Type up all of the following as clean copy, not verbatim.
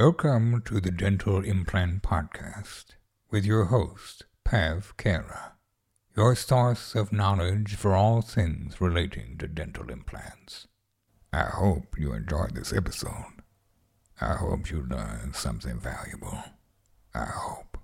Welcome to the Dental Implant Podcast with your host, Pav Kaira, your source of knowledge for all things relating to dental implants. I hope you enjoyed this episode. I hope you learned something valuable. I hope.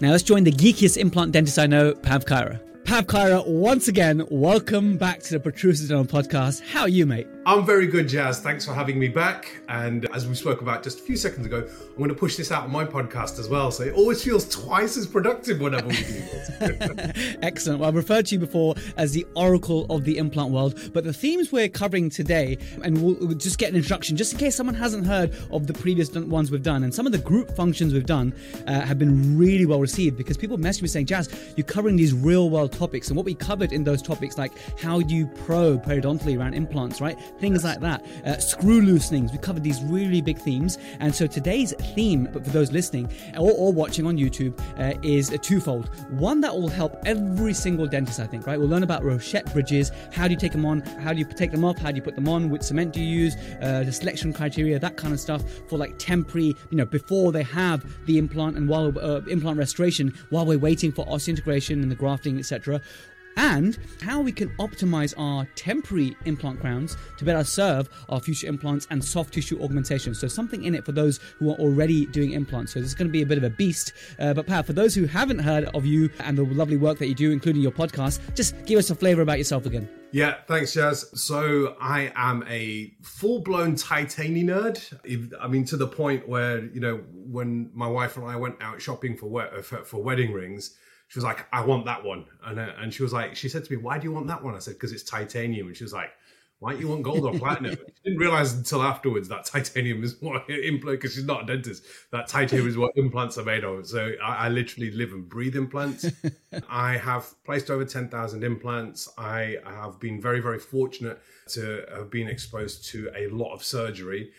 Now let's join the geekiest implant dentist I know, Pav Kaira. Pav Kaira, once again, welcome back to the Protrusive Dental Podcast. How are you, mate? I'm very good, Jaz. Thanks for having me back. And as we spoke about just a few seconds ago, I'm going to push this out on my podcast as well. So it always feels twice as productive whenever we do this. Excellent. Well, I've referred to you before as the oracle of the implant world. But the themes we're covering today, and we'll just get an introduction, just in case someone hasn't heard of the previous ones we've done. And some of the group functions we've done have been really well received because people message me saying, Jaz, you're covering these real world topics, and what we covered in those topics, like how do you probe periodontally around implants, right? Things like that, screw loosenings. We covered these really big themes, and so today's theme, but for those listening or watching on YouTube, is a twofold. One that will help every single dentist, I think, right? We'll learn about Rochette bridges. How do you take them on? How do you take them off? How do you put them on? Which cement do you use? The selection criteria, that kind of stuff for like temporary, before they have the implant and while implant restoration, while we're waiting for osseointegration and the grafting, etc. And how we can optimize our temporary implant crowns to better serve our future implants and soft tissue augmentation. So something in it for those who are already doing implants. So this is going to be a bit of a beast. But Pat, for those who haven't heard of you and the lovely work that you do, including your podcast, just give us a flavor about yourself again. Yeah, thanks, Jaz. So I am a full-blown titani nerd. I mean, to the point where, when my wife and I went out shopping for wedding rings, she was like, I want that one. And she was like, she said to me, why do you want that one? I said, because it's titanium. And she was like, why don't you want gold or platinum? She didn't realize until afterwards that titanium is what implants, because she's not a dentist, that titanium is what implants are made of. So I literally live and breathe implants. I have placed over 10,000 implants. I have been very, very fortunate to have been exposed to a lot of surgery.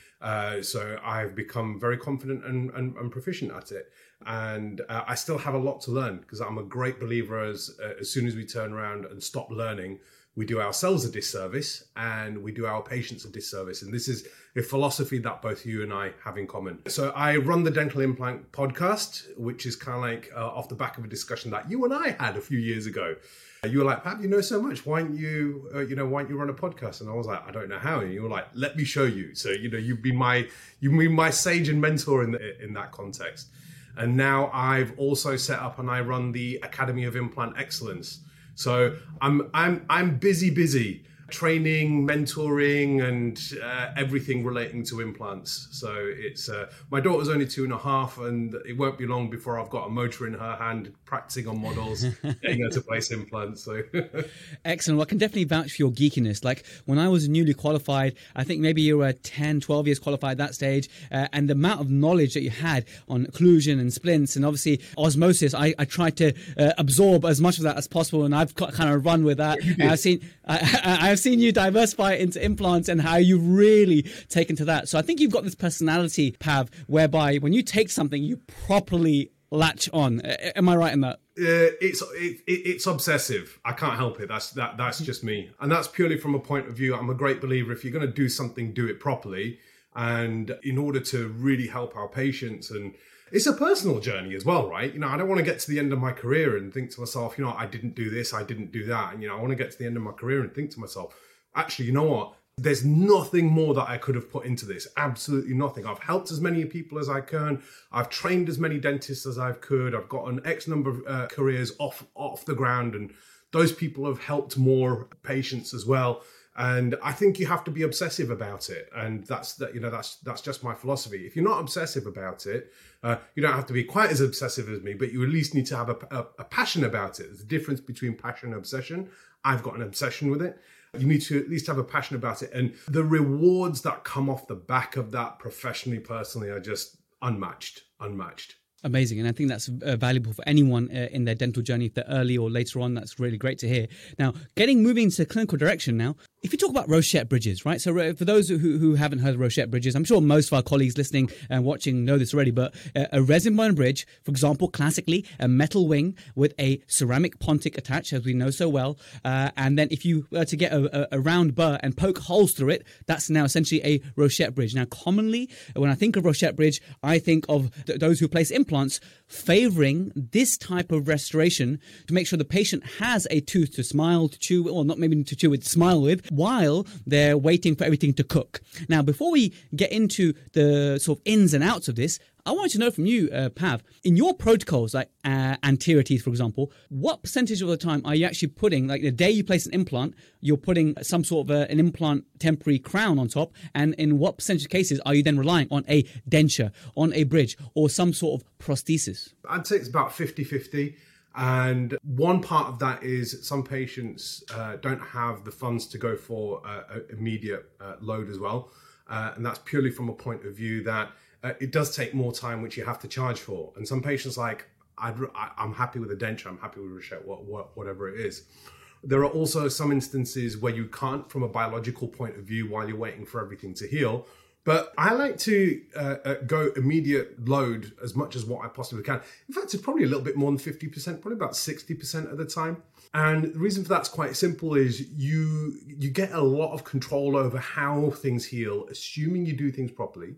So I've become very confident and proficient at it. And I still have a lot to learn, because I'm a great believer as soon as we turn around and stop learning, we do ourselves a disservice and we do our patients a disservice. And this is a philosophy that both you and I have in common. So I run the Dental Implant Podcast, which is kind of like off the back of a discussion that you and I had a few years ago. You were like, Pat, you know so much. Why don't you, why don't you run a podcast? And I was like, I don't know how. And you were like, let me show you. So, you've been my sage and mentor in that context. And now I've also set up and I run the Academy of Implant Excellence. So I'm busy training, mentoring, and everything relating to implants. So it's my daughter's only 2.5, and it won't be long before I've got a motor in her hand, practicing on models, getting her to place implants. So excellent. Well, I can definitely vouch for your geekiness. Like when I was newly qualified, I think maybe you were 10, 12 years qualified at that stage, and the amount of knowledge that you had on occlusion and splints and obviously osmosis, I tried to absorb as much of that as possible, and I've kind of run with that. And I've seen you diversify into implants and how you've really taken to that. So I think you've got this personality, Pav, whereby when you take something, you properly latch on. Am I right in that? It's obsessive. I can't help it. That's just me. And that's purely from a point of view. I'm a great believer. If you're going to do something, do it properly. And in order to really help our patients, and it's a personal journey as well, right? I don't want to get to the end of my career and think to myself, I didn't do this, I didn't do that. And, I want to get to the end of my career and think to myself, actually, you know what? There's nothing more that I could have put into this. Absolutely nothing. I've helped as many people as I can. I've trained as many dentists as I could. I've got an X number of careers off the ground. And those people have helped more patients as well. And I think you have to be obsessive about it. And that's just my philosophy. If you're not obsessive about it, you don't have to be quite as obsessive as me, but you at least need to have a passion about it. There's a difference between passion and obsession. I've got an obsession with it. You need to at least have a passion about it. And the rewards that come off the back of that professionally, personally, are just unmatched. Amazing. And I think that's valuable for anyone in their dental journey, if they're early or later on. That's really great to hear. Now, moving to clinical direction now, If you talk about Rochette bridges, right? So for those who haven't heard of Rochette bridges, I'm sure most of our colleagues listening and watching know this already, but a resin bond bridge, for example, classically a metal wing with a ceramic pontic attached, as we know so well. And then if you were to get a round burr and poke holes through it, that's now essentially a Rochette bridge. Now, commonly, when I think of Rochette bridge, I think of those who place implants favoring this type of restoration to make sure the patient has a tooth to smile, to chew, or not maybe to chew with, smile with, while they're waiting for everything to cook. Now, before we get into the sort of ins and outs of this, I wanted to know from you, Pav, in your protocols, like anterior teeth, for example, what percentage of the time are you actually putting, like the day you place an implant, you're putting some sort of an implant temporary crown on top, and in what percentage of cases are you then relying on a denture, on a bridge, or some sort of prosthesis? I'd say it's about 50-50. And one part of that is some patients don't have the funds to go for immediate load as well. And that's purely from a point of view that it does take more time, which you have to charge for. And some patients like, I'm happy with a denture, I'm happy with Rochette, whatever it is. There are also some instances where you can't, from a biological point of view, while you're waiting for everything to heal. But I like to go immediate load as much as what I possibly can. In fact, it's probably a little bit more than 50%, probably about 60% of the time. And the reason for that's quite simple is you get a lot of control over how things heal, assuming you do things properly.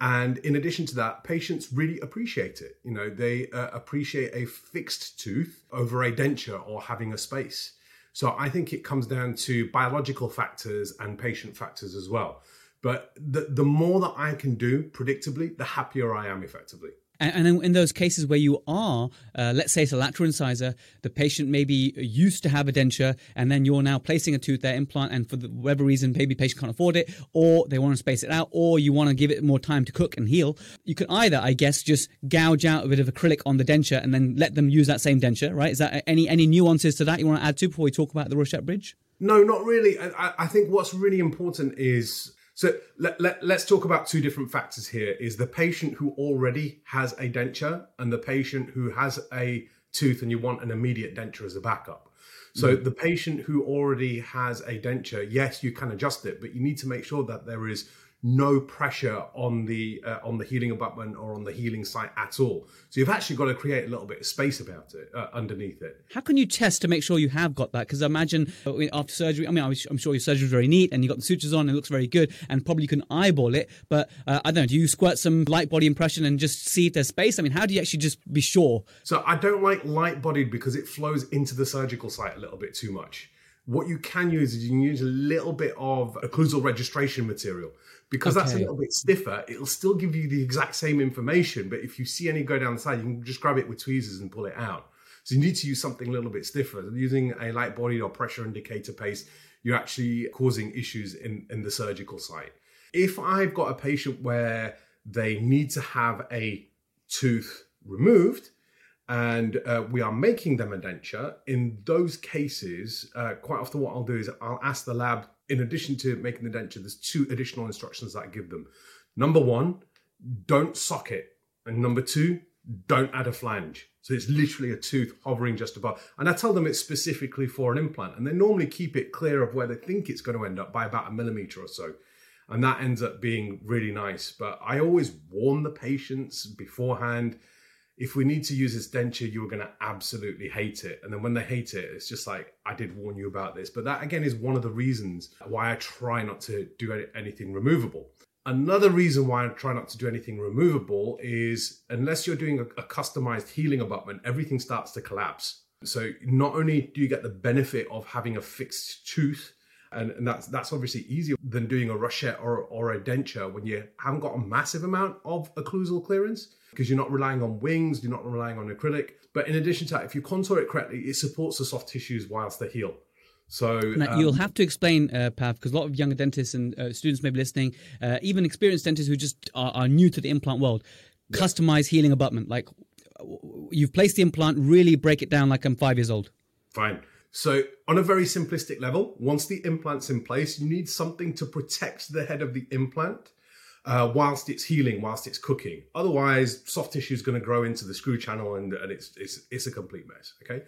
And in addition to that, patients really appreciate it. You know, they appreciate a fixed tooth over a denture or having a space. So I think it comes down to biological factors and patient factors as well. But the more that I can do predictably, the happier I am effectively. And in those cases where you are, let's say it's a lateral incisor, the patient maybe used to have a denture, and then you're now placing a tooth, their implant, and for whatever reason, maybe the patient can't afford it, or they want to space it out, or you want to give it more time to cook and heal. You can either, I guess, just gouge out a bit of acrylic on the denture and then let them use that same denture, right? Is that any nuances to that you want to add to before we talk about the Rochette bridge? No, not really. I think what's really important is... So let's talk about two different factors here, is the patient who already has a denture and the patient who has a tooth and you want an immediate denture as a backup. So the patient who already has a denture, yes, you can adjust it, but you need to make sure that there is no pressure on the healing abutment or on the healing site at all. So you've actually got to create a little bit of space about it underneath it. How can you test to make sure you have got that? Because I imagine after surgery, I'm sure your surgery is very neat and you got the sutures on and it looks very good and probably you can eyeball it. But I don't know, do you squirt some light body impression and just see if there's space? I mean, how do you actually just be sure? So I don't like light bodied because it flows into the surgical site a little bit too much. What you can use is you can use a little bit of occlusal registration material because that's a little bit stiffer. It'll still give you the exact same information, but if you see any go down the side, you can just grab it with tweezers and pull it out. So you need to use something a little bit stiffer. Using a light body or pressure indicator paste, you're actually causing issues in the surgical site. If I've got a patient where they need to have a tooth removed, and we are making them a denture, in those cases, quite often what I'll do is I'll ask the lab, in addition to making the denture, there's two additional instructions that I give them. Number one, don't sock it. And number two, don't add a flange. So it's literally a tooth hovering just above. And I tell them it's specifically for an implant. And they normally keep it clear of where they think it's going to end up by about a millimeter or so. And that ends up being really nice. But I always warn the patients beforehand, if we need to use this denture, you're going to absolutely hate it. And then when they hate it, it's just like, I did warn you about this. But that, again, is one of the reasons why I try not to do anything removable. Another reason why I try not to do anything removable is unless you're doing a customized healing abutment, everything starts to collapse. So not only do you get the benefit of having a fixed tooth, and that's obviously easier than doing a Rochette or a denture when you haven't got a massive amount of occlusal clearance because you're not relying on wings, you're not relying on acrylic. But in addition to that, if you contour it correctly, it supports the soft tissues whilst they heal. So now, you'll have to explain, Pav, because a lot of younger dentists and students may be listening, even experienced dentists who just are new to the implant world, customized healing abutment. Like you've placed the implant, really break it down like I'm 5 years old. Fine. So on a very simplistic level, once the implant's in place, you need something to protect the head of the implant whilst it's healing, whilst it's cooking. Otherwise, soft tissue is going to grow into the screw channel and it's a complete mess. Okay,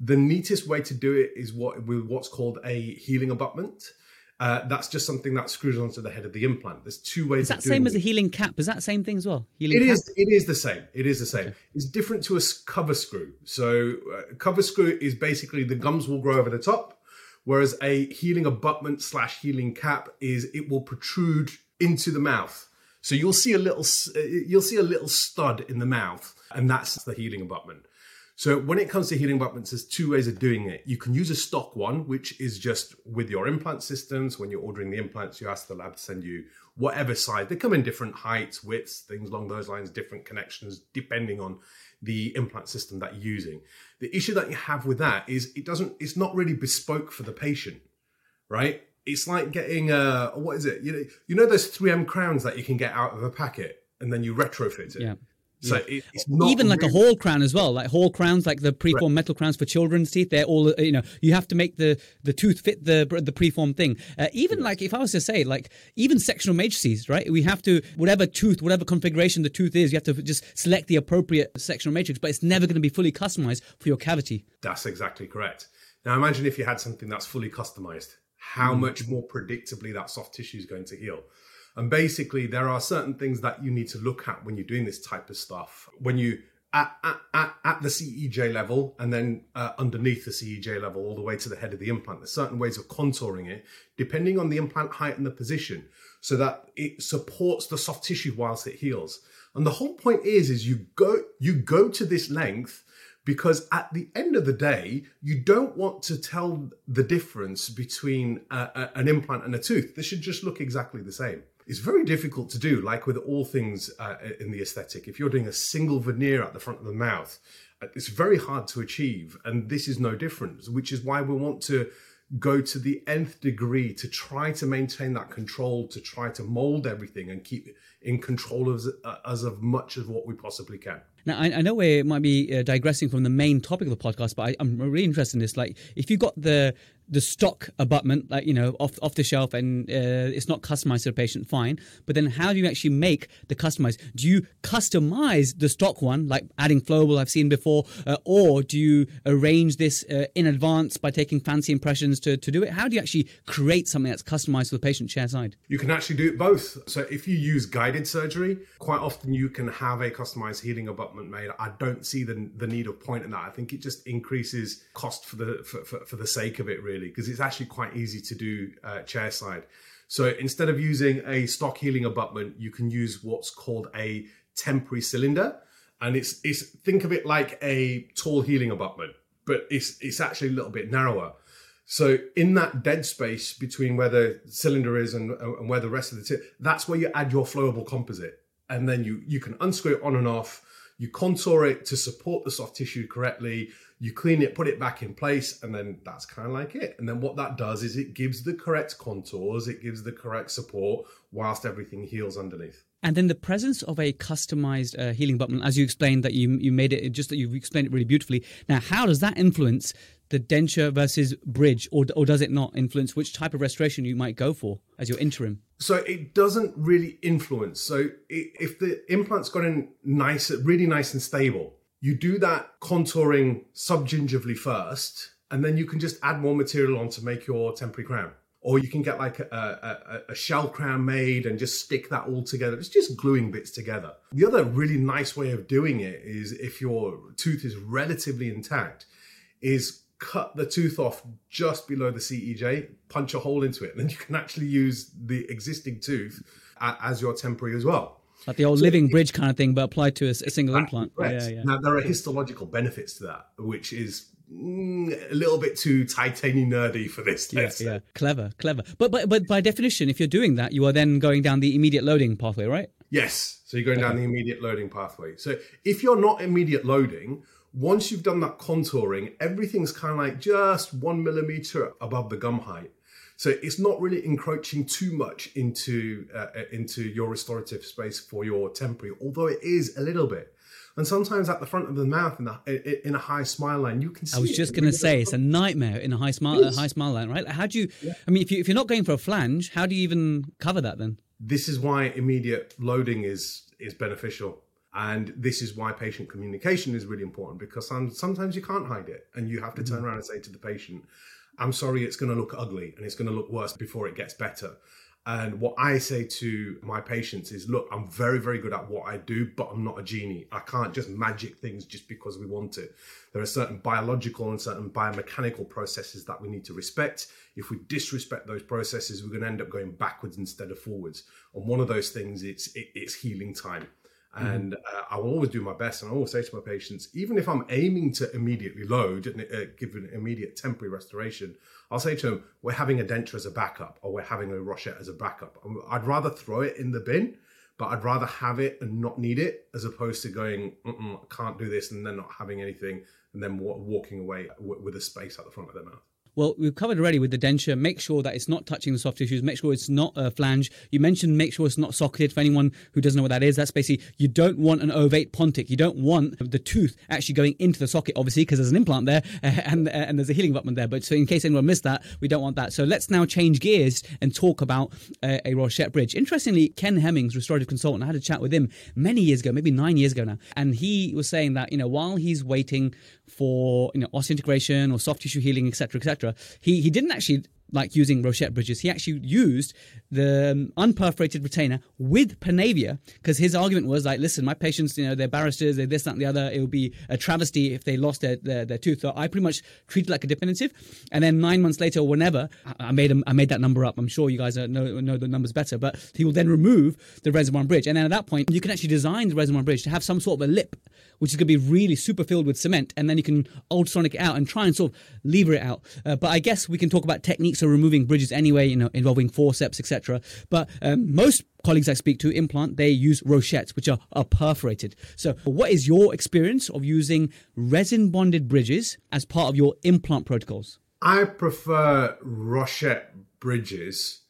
the neatest way to do it is what's called a healing abutment. That's just something that screws onto the head of the implant. There's two ways. Is that same as a healing cap? Is that the same thing as well? It is the same. Okay. It's different to a cover screw. So cover screw is basically the gums will grow over the top, whereas a healing abutment / healing cap is it will protrude into the mouth. So you'll see a little stud in the mouth, and that's the healing abutment. So when it comes to healing abutments, there's two ways of doing it. You can use a stock one, which is just with your implant systems. When you're ordering the implants, you ask the lab to send you whatever size. They come in different heights, widths, things along those lines, different connections, depending on the implant system that you're using. The issue that you have with that is it's not really bespoke for the patient, right? It's like getting what is it? You know those 3M crowns that you can get out of a packet and then you retrofit it. Yeah. So it's not even like a Hall crown as well, like Hall crowns, like the preformed metal crowns for children's teeth. They're all, you have to make the tooth fit the preformed thing. Like if I was to say, like even sectional matrices, right? We have to, whatever configuration the tooth is, you have to just select the appropriate sectional matrix, but it's never going to be fully customized for your cavity. That's exactly correct. Now imagine if you had something that's fully customized, how much more predictably that soft tissue is going to heal. And basically, there are certain things that you need to look at when you're doing this type of stuff. When you at the CEJ level and then underneath the CEJ level all the way to the head of the implant, there's certain ways of contouring it, depending on the implant height and the position, so that it supports the soft tissue whilst it heals. And the whole point is you go to this length because at the end of the day, you don't want to tell the difference between an implant and a tooth. They should just look exactly the same. It's very difficult to do, like with all things in the aesthetic. If you're doing a single veneer at the front of the mouth, it's very hard to achieve. And this is no different, which is why we want to go to the nth degree to try to maintain that control, to try to mold everything and keep in control as much as what we possibly can. Now, I know we might be digressing from the main topic of the podcast, but I'm really interested in this. Like, if you've got the stock abutment, like, off the shelf and it's not customized to the patient, fine. But then how do you actually make the customized? Do you customize the stock one, like adding flowable I've seen before, or do you arrange this in advance by taking fancy impressions to do it? How do you actually create something that's customized for the patient chair side? You can actually do it both. So if you use guided surgery, quite often you can have a customized healing abutment made. I don't see the need of pointing that. I think it just increases cost for the sake of it, really. Because it's actually quite easy to do chair side. So instead of using a stock healing abutment, you can use what's called a temporary cylinder, and it's think of it like a tall healing abutment, but it's actually a little bit narrower. So in that dead space between where the cylinder is and where the rest of the tip, that's where you add your flowable composite, and then you can unscrew it on and off. You contour it to support the soft tissue correctly. You clean it, put it back in place, and then that's kind of like it. And then what that does is it gives the correct contours, it gives the correct support whilst everything heals underneath. And then the presence of a customized healing abutment, as you explained that you made it, just that you explained it really beautifully. Now, how does that influence the denture versus bridge, or does it not influence which type of restoration you might go for as your interim? So it doesn't really influence. So if the implant's got in nice, really nice and stable, you do that contouring subgingivally first, and then you can just add more material on to make your temporary crown. Or you can get like a shell crown made and just stick that all together. It's just gluing bits together. The other really nice way of doing it is if your tooth is relatively intact, is cut the tooth off just below the CEJ, punch a hole into it, and then you can actually use the existing tooth as your temporary as well. Like the old living bridge kind of thing, but applied to a single implant. Correct. Yeah. Now, there are histological benefits to that, which is a little bit too titanium nerdy for this. Yeah. Clever. But by definition, if you're doing that, you are then going down the immediate loading pathway, right? Yes. So you're going down the immediate loading pathway. So if you're not immediate loading, once you've done that contouring, everything's kind of like just 1 millimeter above the gum height. So it's not really encroaching too much into your restorative space for your temporary, although it is a little bit. And sometimes at the front of the mouth in a high smile line, you can see. I was just going to say, it's a nightmare in a high smile line, right? How do you, I mean, if you're not going for a flange, how do you even cover that then? This is why immediate loading is beneficial. And this is why patient communication is really important, because sometimes you can't hide it and you have to turn around and say to the patient, I'm sorry, it's going to look ugly and it's going to look worse before it gets better. And what I say to my patients is, look, I'm very, very good at what I do, but I'm not a genie. I can't just magic things just because we want it. There are certain biological and certain biomechanical processes that we need to respect. If we disrespect those processes, we're going to end up going backwards instead of forwards. And one of those things, it's healing time. And I will always do my best, and I always say to my patients, even if I'm aiming to immediately load and give an immediate temporary restoration, I'll say to them, we're having a denture as a backup, or we're having a Rochette as a backup. I'd rather throw it in the bin, but I'd rather have it and not need it, as opposed to going, I can't do this, and then not having anything, and then walking away with a space at the front of their mouth. Well, we've covered already with the denture. Make sure that it's not touching the soft tissues. Make sure it's not a flange. You mentioned make sure it's not socketed. For anyone who doesn't know what that is, that's basically you don't want an ovate pontic. You don't want the tooth actually going into the socket, obviously, because there's an implant there and there's a healing abutment there. But so in case anyone missed that, we don't want that. So let's now change gears and talk about a Rochette bridge. Interestingly, Ken Hemmings, restorative consultant, I had a chat with him many years ago, maybe 9 years ago now. And he was saying that, while he's waiting for, osseointegration or soft tissue healing, etc., he didn't actually like using Rochette bridges. He actually used the unperforated retainer with Panavia, because his argument was like, listen, my patients, they're barristers, they're this, that, and the other. It would be a travesty if they lost their tooth. So I pretty much treat it like a definitive. And then 9 months later or whenever, I made that number up. I'm sure you guys know the numbers better, but he will then remove the Reservoir bridge. And then at that point, you can actually design the Reservoir bridge to have some sort of a lip, which is going to be really super filled with cement. And then you can ultrasonic it out and try and sort of lever it out. But I guess we can talk about techniques so removing bridges anyway, involving forceps, etc. But most colleagues I speak to implant, they use Rochettes, which are perforated. So what is your experience of using resin-bonded bridges as part of your implant protocols? I prefer Rochette bridges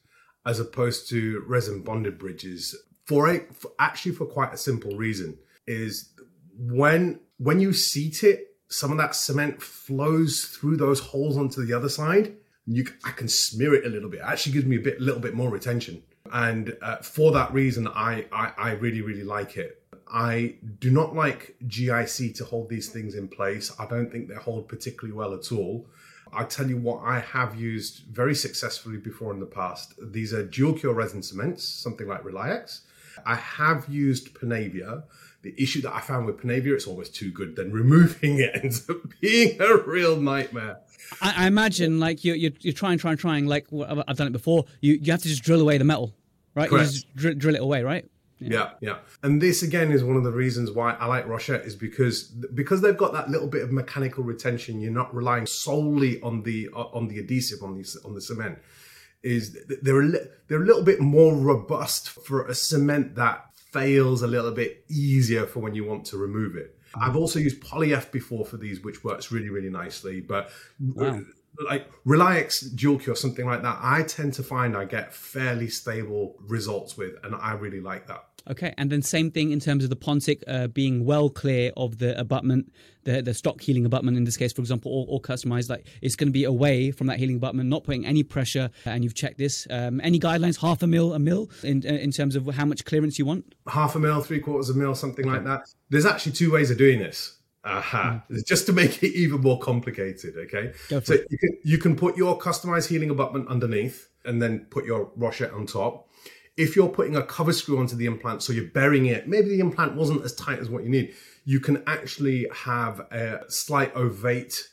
as opposed to resin-bonded bridges for quite a simple reason, is when you seat it, some of that cement flows through those holes onto the other side. I can smear it a little bit. It actually gives me a little bit more retention. And for that reason, I really, really like it. I do not like GIC to hold these things in place. I don't think they hold particularly well at all. I'll tell you what I have used very successfully before in the past. These are dual cure resin cements, something like RelyX. I have used Panavia. The issue that I found with Panavia, it's almost too good. Then removing it ends up being a real nightmare. I imagine, like, you're trying. Like, I've done it before. You have to just drill away the metal, right? Correct. You just drill it away, right? Yeah. And this, again, is one of the reasons why I like Rochette, is because they've got that little bit of mechanical retention. You're not relying solely on the adhesive, on the cement. Is they're a little bit more robust for a cement that fails a little bit easier for when you want to remove it. I've also used Poly F before for these, which works really, really nicely. But wow. Like RelyX dual cure, something like that, I tend to find I get fairly stable results with, and I really like that. Okay, and then same thing in terms of the pontic being well clear of the abutment, the stock healing abutment in this case, for example, or customized. Like, it's going to be away from that healing abutment, not putting any pressure. And you've checked this. Any guidelines? Half a mil in terms of how much clearance you want? Half a mil, 3/4 of a mil, something like that. There's actually two ways of doing this. Just to make it even more complicated. Okay, so you can put your customized healing abutment underneath, and then put your Rochette on top. If you're putting a cover screw onto the implant, so you're burying it, maybe the implant wasn't as tight as what you need, you can actually have a slight ovate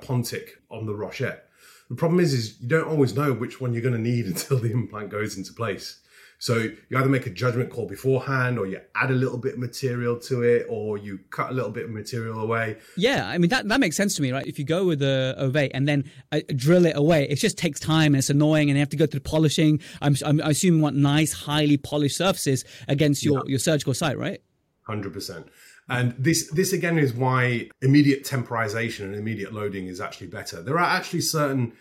pontic on the Rochette. The problem is you don't always know which one you're going to need until the implant goes into place. So you either make a judgment call beforehand, or you add a little bit of material to it, or you cut a little bit of material away. Yeah, I mean, that makes sense to me, right? If you go with the ovate and then drill it away, it just takes time and it's annoying, and you have to go through polishing. I assume you want nice, highly polished surfaces against your surgical site, right? 100%. And this again is why immediate temporization and immediate loading is actually better. There are actually certain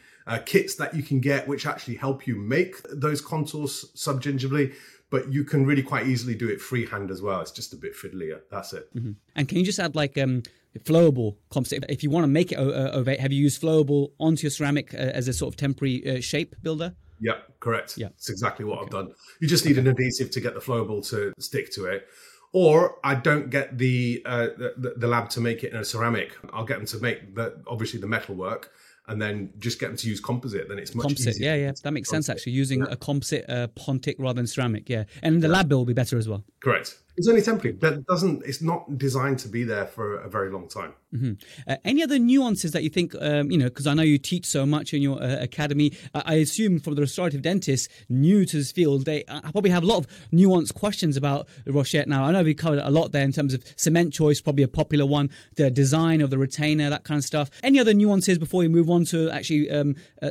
kits that you can get which actually help you make those contours subgingivally, but you can really quite easily do it freehand as well. It's just a bit fiddlier. That's it. Mm-hmm. And can you just add like flowable composite? If you want to make it ovate, have you used flowable onto your ceramic as a sort of temporary shape builder? Yeah, correct. Yeah, that's exactly what I've done. You just need an adhesive to get the flowable to stick to it. Or I don't get the lab to make it in a ceramic. I'll get them to make obviously the metal work. and then just get them to use composite, then it's much easier. Yeah, that makes sense, actually, using a composite Pontic rather than ceramic, and the lab bill will be better as well. Correct. It's only temporary. It's not designed to be there for a very long time. Mm-hmm. Any other nuances that you think, because I know you teach so much in your academy, I assume from the restorative dentist new to this field, they probably have a lot of nuanced questions about Rochette now. I know we covered a lot there in terms of cement choice, probably a popular one, the design of the retainer, that kind of stuff. Any other nuances before we move on to actually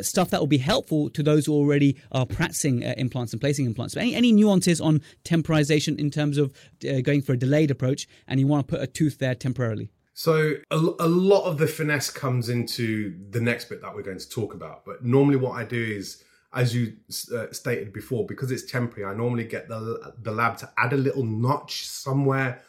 stuff that will be helpful to those who already are practicing implants and placing implants? But any nuances on temporization in terms of going for a delayed approach and you want to put a tooth there temporarily? So a lot of the finesse comes into the next bit that we're going to talk about. But normally what I do is, as you stated before, because it's temporary, I normally get the lab to add a little notch somewhere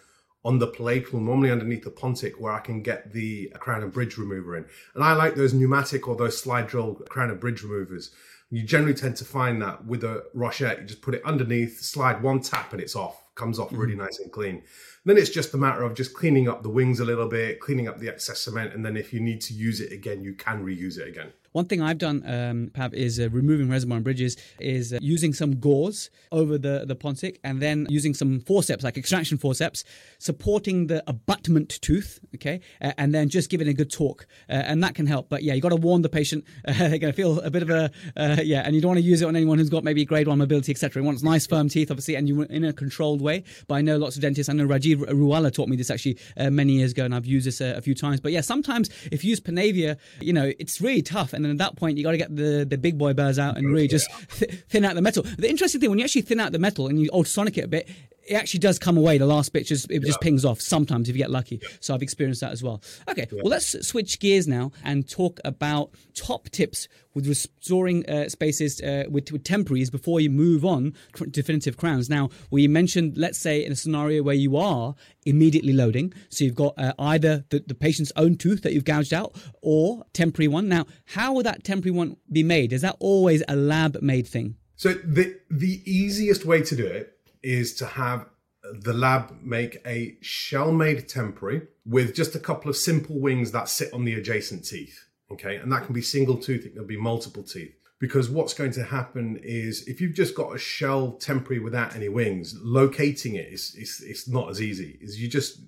on the palatal, normally underneath the pontic, where I can get the crown and bridge remover in. And I like those pneumatic or those slide drill crown and bridge removers. You generally tend to find that with a Rochette, you just put it underneath, slide one tap and it's off. Comes off really nice and clean. Then it's just a matter of just cleaning up the wings a little bit, cleaning up the excess cement, and then if you need to use it again, you can reuse it again. One thing I've done, Pav, is removing reservoir and bridges, is using some gauze over the pontic and then using some forceps, like extraction forceps, supporting the abutment tooth, okay, and then just giving a good torque. And that can help. But yeah, you got to warn the patient. They're going to feel a bit of a, and you don't want to use it on anyone who's got maybe grade 1 mobility, etc. You want nice, firm teeth, obviously, and you in a controlled way. But I know lots of dentists. I know Rajiv Ruala taught me this actually many years ago, and I've used this a few times. But yeah, sometimes if you use Panavia, it's really tough. And then at that point, you got to get the big boy burrs out and really just thin out the metal. The interesting thing, when you actually thin out the metal and you ultrasonic it a bit, it actually does come away. The last bit just pings off sometimes if you get lucky. Yeah. So I've experienced that as well. Okay, well, let's switch gears now and talk about top tips with restoring spaces with temporaries before you move on to definitive crowns. Now, we mentioned, let's say, in a scenario where you are immediately loading. So you've got either the patient's own tooth that you've gouged out or temporary one. Now, how would that temporary one be made? Is that always a lab-made thing? So the easiest way to do it is to have the lab make a shell-made temporary with just a couple of simple wings that sit on the adjacent teeth. Okay, and that can be single tooth, it can be multiple teeth. Because what's going to happen is if you've just got a shell temporary without any wings, locating it is not as easy. Is you just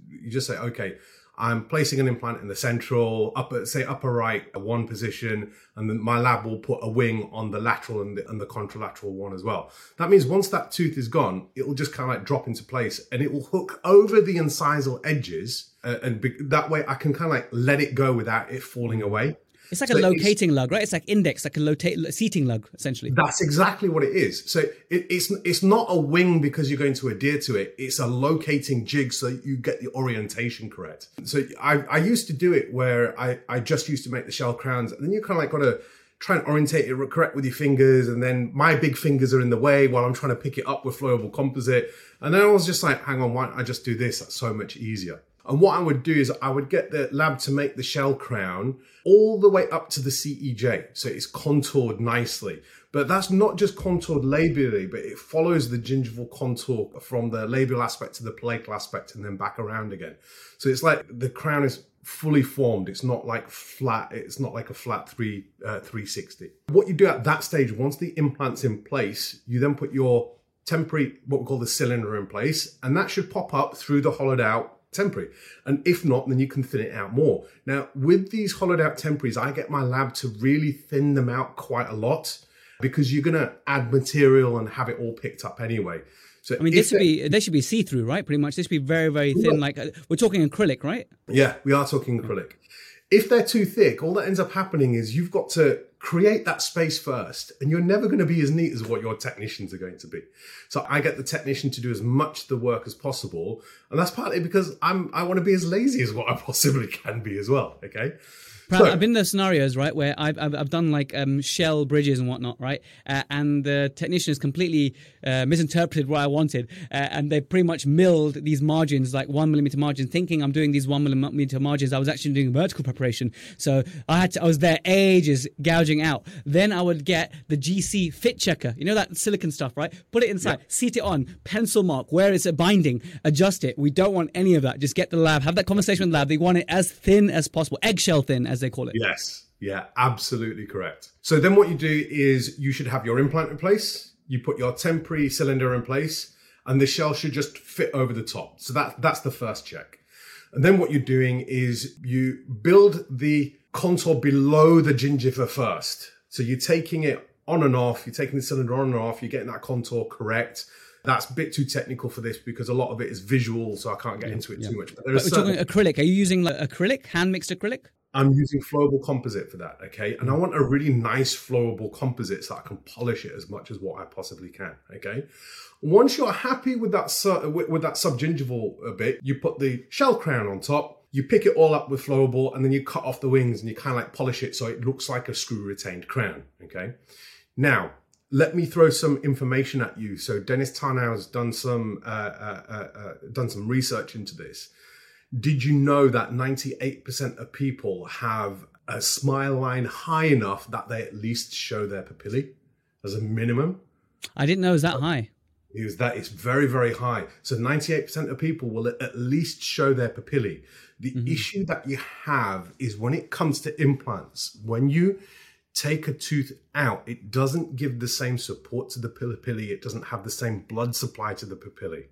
say, okay, I'm placing an implant in the central, upper right, one position, and then my lab will put a wing on the lateral and the contralateral one as well. That means once that tooth is gone, it will just kind of like drop into place and it will hook over the incisal edges. That way I can kind of like let it go without it falling away. It's like a locating lug, right? It's like index, like a seating lug, essentially. That's exactly what it is. So it's not a wing because you're going to adhere to it. It's a locating jig so you get the orientation correct. So I used to do it where I just used to make the shell crowns. And then you kind of like got to try and orientate it correct with your fingers. And then my big fingers are in the way while I'm trying to pick it up with flowable composite. And then I was just like, hang on, why don't I just do this? That's so much easier. And what I would do is I would get the lab to make the shell crown all the way up to the CEJ. So it's contoured nicely. But that's not just contoured labially, but it follows the gingival contour from the labial aspect to the palatal aspect and then back around again. So it's like the crown is fully formed. It's not like flat. It's not like a flat 360. What you do at that stage, once the implant's in place, you then put your temporary, what we call the cylinder in place, and that should pop up through the hollowed out temporary. And if not, then you can thin it out more. Now, with these hollowed out temporaries, I get my lab to really thin them out quite a lot because you're going to add material and have it all picked up anyway. So they should be see-through, right? Pretty much. They should be very, very thin. Like we're talking acrylic, right? Yeah, we are talking acrylic. If they're too thick, all that ends up happening is you've got to create that space first, and you're never going to be as neat as what your technicians are going to be. So I get the technician to do as much of the work as possible, and that's partly because I want to be as lazy as what I possibly can be as well, okay? I've been in those scenarios, right, where I've done like shell bridges and whatnot, right, and the technician has completely misinterpreted what I wanted, and they pretty much milled these margins, like 1mm margins, thinking I'm doing these 1mm margins. I was actually doing vertical preparation, so I was there ages gouging out. Then I would get the GC fit checker, that silicon stuff, right? Put it inside, seat it on, pencil mark where it's a binding, adjust it. We don't want any of that. Just get the lab, have that conversation with the lab. They want it as thin as possible, eggshell thin as they call it. Yes, Yeah, absolutely correct. So then what you do is you should have your implant in place. You put your temporary cylinder in place and the shell should just fit over the top. So that's the first check. And then what you're doing is you build the contour below the gingiva first. So you're taking it on and off, you're taking the cylinder on and off, you're getting that contour correct. That's a bit too technical for this because a lot of it is visual, so I can't get into it too much. But we're talking acrylic. Are you using like acrylic, hand-mixed acrylic? I'm using flowable composite for that, okay? And I want a really nice flowable composite so I can polish it as much as what I possibly can, okay? Once you're happy with that subgingival bit, you put the shell crown on top, you pick it all up with flowable, and then you cut off the wings and you kind of like polish it so it looks like a screw-retained crown, okay? Now, let me throw some information at you. So Dennis Tarnow has done some research into this. Did you know that 98% of people have a smile line high enough that they at least show their papillae as a minimum? I didn't know it was that high. That is very, very high. So 98% of people will at least show their papillae. The issue that you have is when it comes to implants, when you take a tooth out, it doesn't give the same support to the papillae. It doesn't have the same blood supply to the papillae.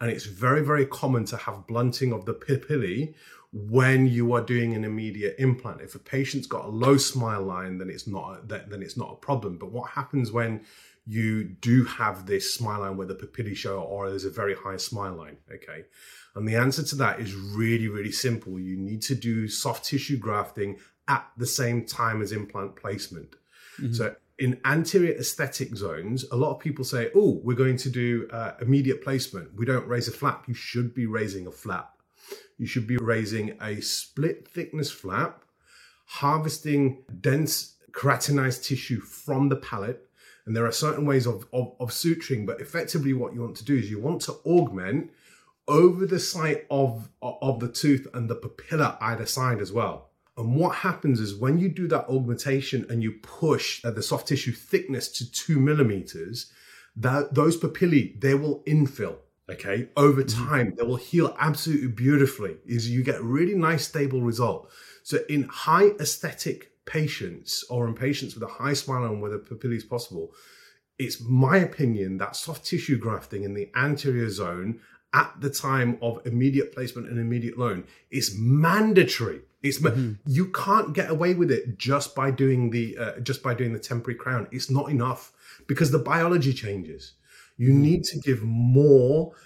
And it's very, very common to have blunting of the papillae when you are doing an immediate implant. If a patient's got a low smile line, then it's not a problem. But what happens when you do have this smile line where the papillae show or there's a very high smile line, okay? And the answer to that is really, really simple. You need to do soft tissue grafting at the same time as implant placement. Mm-hmm. So in anterior aesthetic zones, a lot of people say, oh, we're going to do immediate placement. We don't raise a flap. You should be raising a flap. You should be raising a split thickness flap, harvesting dense keratinized tissue from the palate. And there are certain ways of suturing, but effectively what you want to do is you want to augment over the site of the tooth and the papilla either side as well. And what happens is when you do that augmentation and you push the soft tissue thickness to 2 millimeters, that those papillae, they will infill, okay? Over time, they will heal absolutely beautifully. Is you get a really nice stable result. So in high aesthetic patients or in patients with a high smile and where the papillae is possible, it's my opinion that soft tissue grafting in the anterior zone at the time of immediate placement and immediate loan is mandatory. It's you can't get away with it just by doing the temporary crown. It's not enough because the biology changes. You need to give more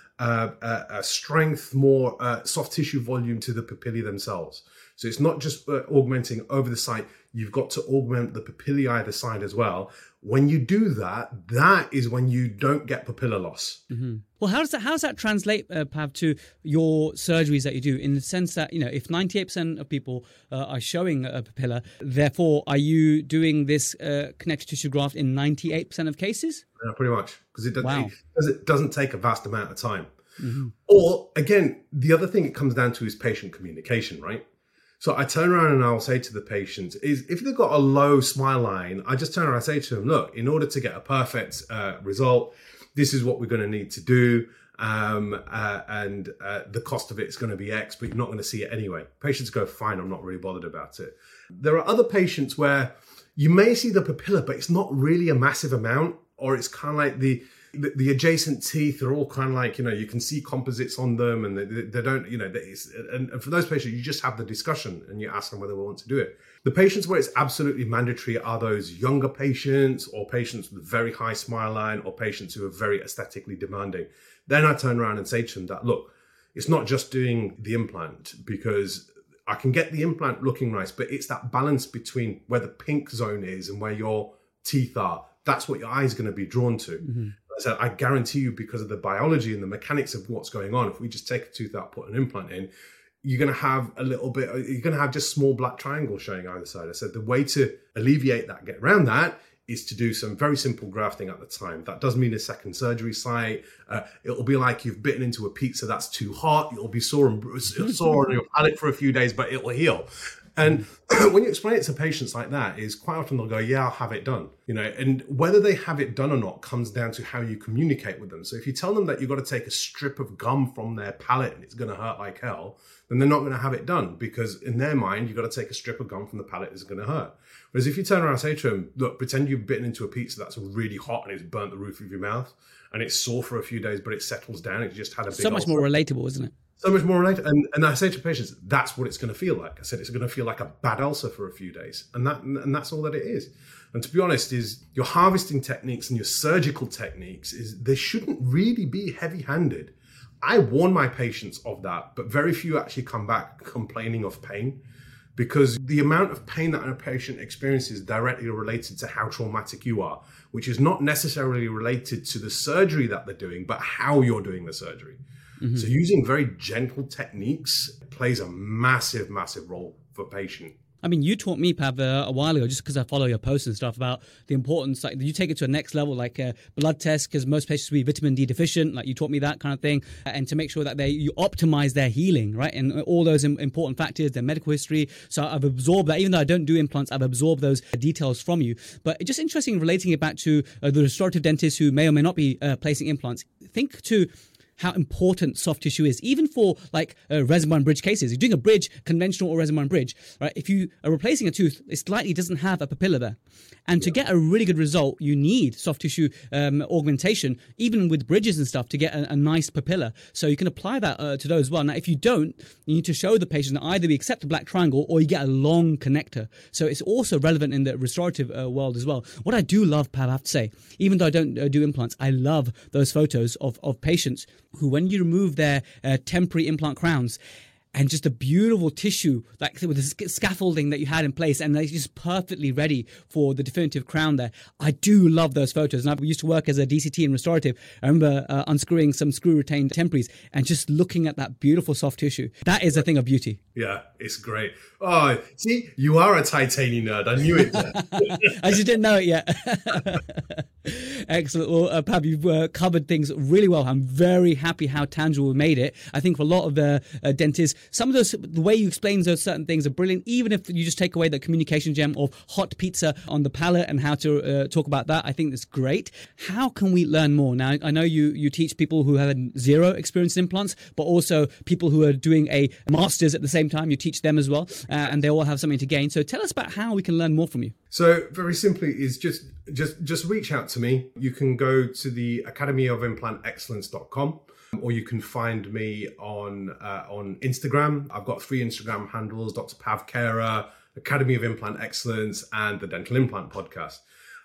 strength, more soft tissue volume to the papillae themselves. So it's not just augmenting over the site. You've got to augment the papillae either side as well. When you do that, that is when you don't get papilla loss. Mm-hmm. Well, how does that translate, Pav, to your surgeries that you do in the sense that, you know, if 98% of people are showing a papilla, therefore, are you doing this connective tissue graft in 98% of cases? Yeah, pretty much, because it doesn't take a vast amount of time. Mm-hmm. Or, again, the other thing it comes down to is patient communication, right? So I turn around and I'll say to the patient, if they've got a low smile line, I just turn around and say to them, look, in order to get a perfect result, this is what we're going to need to do. And the cost of it is going to be X, but you're not going to see it anyway. Patients go, fine, I'm not really bothered about it. There are other patients where you may see the papilla, but it's not really a massive amount, or it's kind of like the adjacent teeth are all kind of like, you know, you can see composites on them and they don't, you know, and for those patients, you just have the discussion and you ask them whether they want to do it. The patients where it's absolutely mandatory are those younger patients or patients with very high smile line or patients who are very aesthetically demanding. Then I turn around and say to them that, look, it's not just doing the implant because I can get the implant looking nice, but it's that balance between where the pink zone is and where your teeth are. That's what your eye is going to be drawn to. Mm-hmm. I said, I guarantee you, because of the biology and the mechanics of what's going on, if we just take a tooth out, put an implant in, you're going to have just small black triangles showing either side. I said, the way to alleviate that, get around that, is to do some very simple grafting at the time. That does mean a second surgery site. It'll be like you've bitten into a pizza that's too hot. You'll be sore on your palate for a few days, but it will heal. And when you explain it to patients like that, is quite often they'll go, yeah, I'll have it done. You know, and whether they have it done or not comes down to how you communicate with them. So if you tell them that you've got to take a strip of gum from their palate and it's going to hurt like hell, then they're not going to have it done, because in their mind, you've got to take a strip of gum from the palate, it's going to hurt. Whereas if you turn around and say to them, look, pretend you've bitten into a pizza that's really hot and it's burnt the roof of your mouth and it's sore for a few days, but it settles down. It just had a big... So much more relatable, isn't it? So much more relatable. And I say to patients, that's what it's going to feel like. I said, it's going to feel like a bad ulcer for a few days. And that's all that it is. And to be honest, is your harvesting techniques and your surgical techniques, is they shouldn't really be heavy-handed. I warn my patients of that, but very few actually come back complaining of pain, because the amount of pain that a patient experiences is directly related to how traumatic you are, which is not necessarily related to the surgery that they're doing, but how you're doing the surgery. Mm-hmm. So using very gentle techniques plays a massive, massive role for patient. I mean, you taught me, Pav, a while ago, just because I follow your posts and stuff, about the importance, like you take it to a next level, like blood tests, because most patients will be vitamin D deficient, like you taught me that kind of thing, and to make sure that you optimize their healing, right? And all those important factors, their medical history. So I've absorbed that, even though I don't do implants, I've absorbed those details from you. But just interesting, relating it back to the restorative dentists who may or may not be placing implants. Think to how important soft tissue is, even for like resin-bond bridge cases. You're doing a bridge, conventional or resin-bond bridge, right? If you are replacing a tooth, it likely doesn't have a papilla there. And to get a really good result, you need soft tissue augmentation, even with bridges and stuff, to get a nice papilla. So you can apply that to those as well. Now, if you don't, you need to show the patient that either we accept a black triangle or you get a long connector. So it's also relevant in the restorative world as well. What I do love, Pav, I have to say, even though I don't do implants, I love those photos of patients who, when you remove their temporary implant crowns, and just a beautiful tissue, like with the scaffolding that you had in place, and they're just perfectly ready for the definitive crown there. I do love those photos. And I used to work as a DCT in restorative. I remember unscrewing some screw-retained temporaries and just looking at that beautiful soft tissue. That is a thing of beauty. Yeah, it's great. Oh, see, you are a titanium nerd. I knew it. I just didn't know it yet. Excellent. Well, Pav, you've covered things really well. I'm very happy how tangible we made it. I think for a lot of dentists, some of those, the way you explain those certain things are brilliant, even if you just take away the communication gem of hot pizza on the palate and how to talk about that. I think that's great. How can we learn more? Now, I know you teach people who have zero experience in implants, but also people who are doing a master's at the same time. You teach them as well, and they all have something to gain. So tell us about how we can learn more from you. So very simply is just reach out to me. You can go to the Academy of Implant Excellence.com, or you can find me on Instagram. I've got 3 Instagram handles: Dr. Pav Kaira, Academy of Implant Excellence, and the Dental Implant Podcast.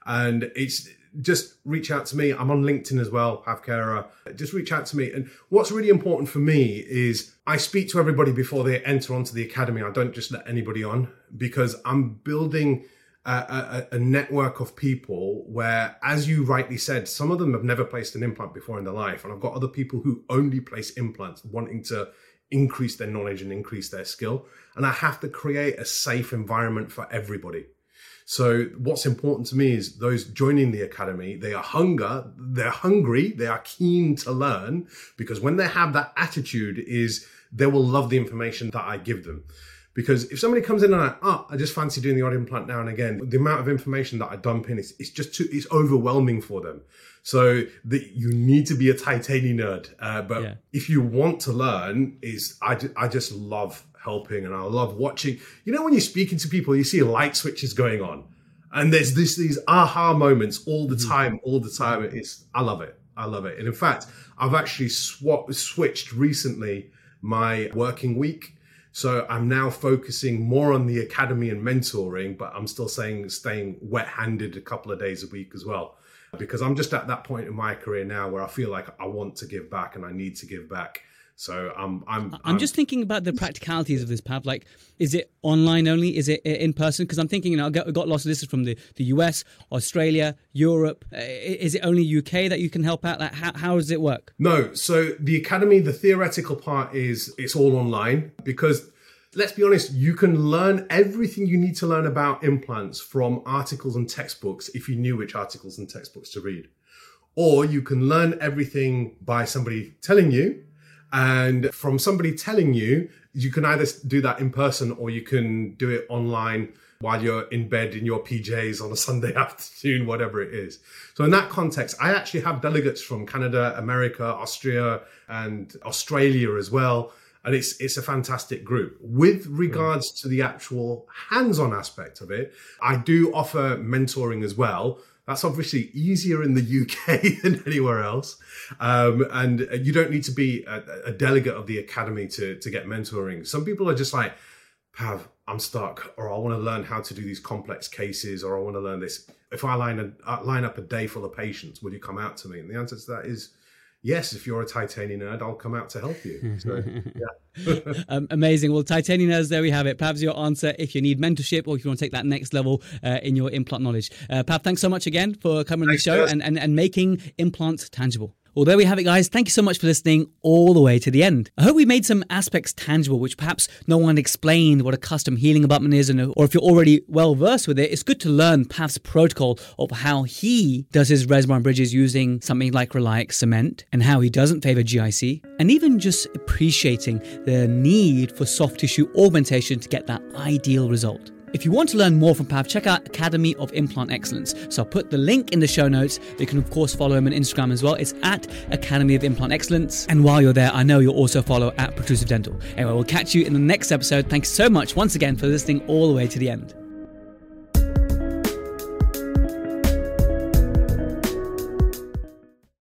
And it's just reach out to me. I'm on LinkedIn as well, Pav Kaira. Just reach out to me. And what's really important for me is I speak to everybody before they enter onto the academy. I don't just let anybody on, because I'm building a network of people where, as you rightly said, some of them have never placed an implant before in their life. And I've got other people who only place implants wanting to increase their knowledge and increase their skill. And I have to create a safe environment for everybody. So what's important to me is those joining the academy, they're hungry, they are keen to learn, because when they have that attitude is they will love the information that I give them. Because if somebody comes in and I just fancy doing the odd implant now and again, the amount of information that I dump in, it's overwhelming for them. So you need to be a titanium nerd. But if you want to learn, I just love helping and I love watching. You know, when you're speaking to people, you see light switches going on. And there's these aha moments all the time. I love it. And in fact, I've actually switched recently my working week. So I'm now focusing more on the academy and mentoring, but I'm still staying wet-handed a couple of days a week as well, because I'm just at that point in my career now where I feel like I want to give back and I need to give back. So I'm just thinking about the practicalities of this, Pav. Like, is it online only? Is it in person? Because I'm thinking, I got lots of listeners from the US, Australia, Europe. Is it only UK that you can help out? Like, how does it work? No. So the academy, the theoretical part is it's all online, because let's be honest, you can learn everything you need to learn about implants from articles and textbooks if you knew which articles and textbooks to read. Or you can learn everything by somebody telling you. And from somebody telling you, you can either do that in person or you can do it online while you're in bed in your PJs on a Sunday afternoon, whatever it is. So in that context, I actually have delegates from Canada, America, Austria, and Australia as well. And it's a fantastic group. With regards to the actual hands-on aspect of it, I do offer mentoring as well. That's obviously easier in the UK than anywhere else. And you don't need to be a delegate of the academy to get mentoring. Some people are just like, Pav, I'm stuck, or I want to learn how to do these complex cases, or I want to learn this. If I line up a day full of patients, will you come out to me? And the answer to that is, yes, if you're a titanium nerd, I'll come out to help you. So, yeah. Amazing. Well, titanium nerds, there we have it. Pav's your answer if you need mentorship or if you want to take that next level in your implant knowledge. Pav, thanks so much again for coming on the show and making implants tangible. Well, there we have it, guys. Thank you so much for listening all the way to the end. I hope we made some aspects tangible, which perhaps no one explained what a custom healing abutment is, or if you're already well-versed with it, it's good to learn Pav's protocol of how he does his reservoir and bridges using something like RelyX cement, and how he doesn't favor GIC, and even just appreciating the need for soft tissue augmentation to get that ideal result. If you want to learn more from Pav, check out Academy of Implant Excellence. So I'll put the link in the show notes. You can, of course, follow him on Instagram as well. It's at Academy of Implant Excellence. And while you're there, I know you'll also follow at Protrusive Dental. Anyway, we'll catch you in the next episode. Thanks so much once again for listening all the way to the end.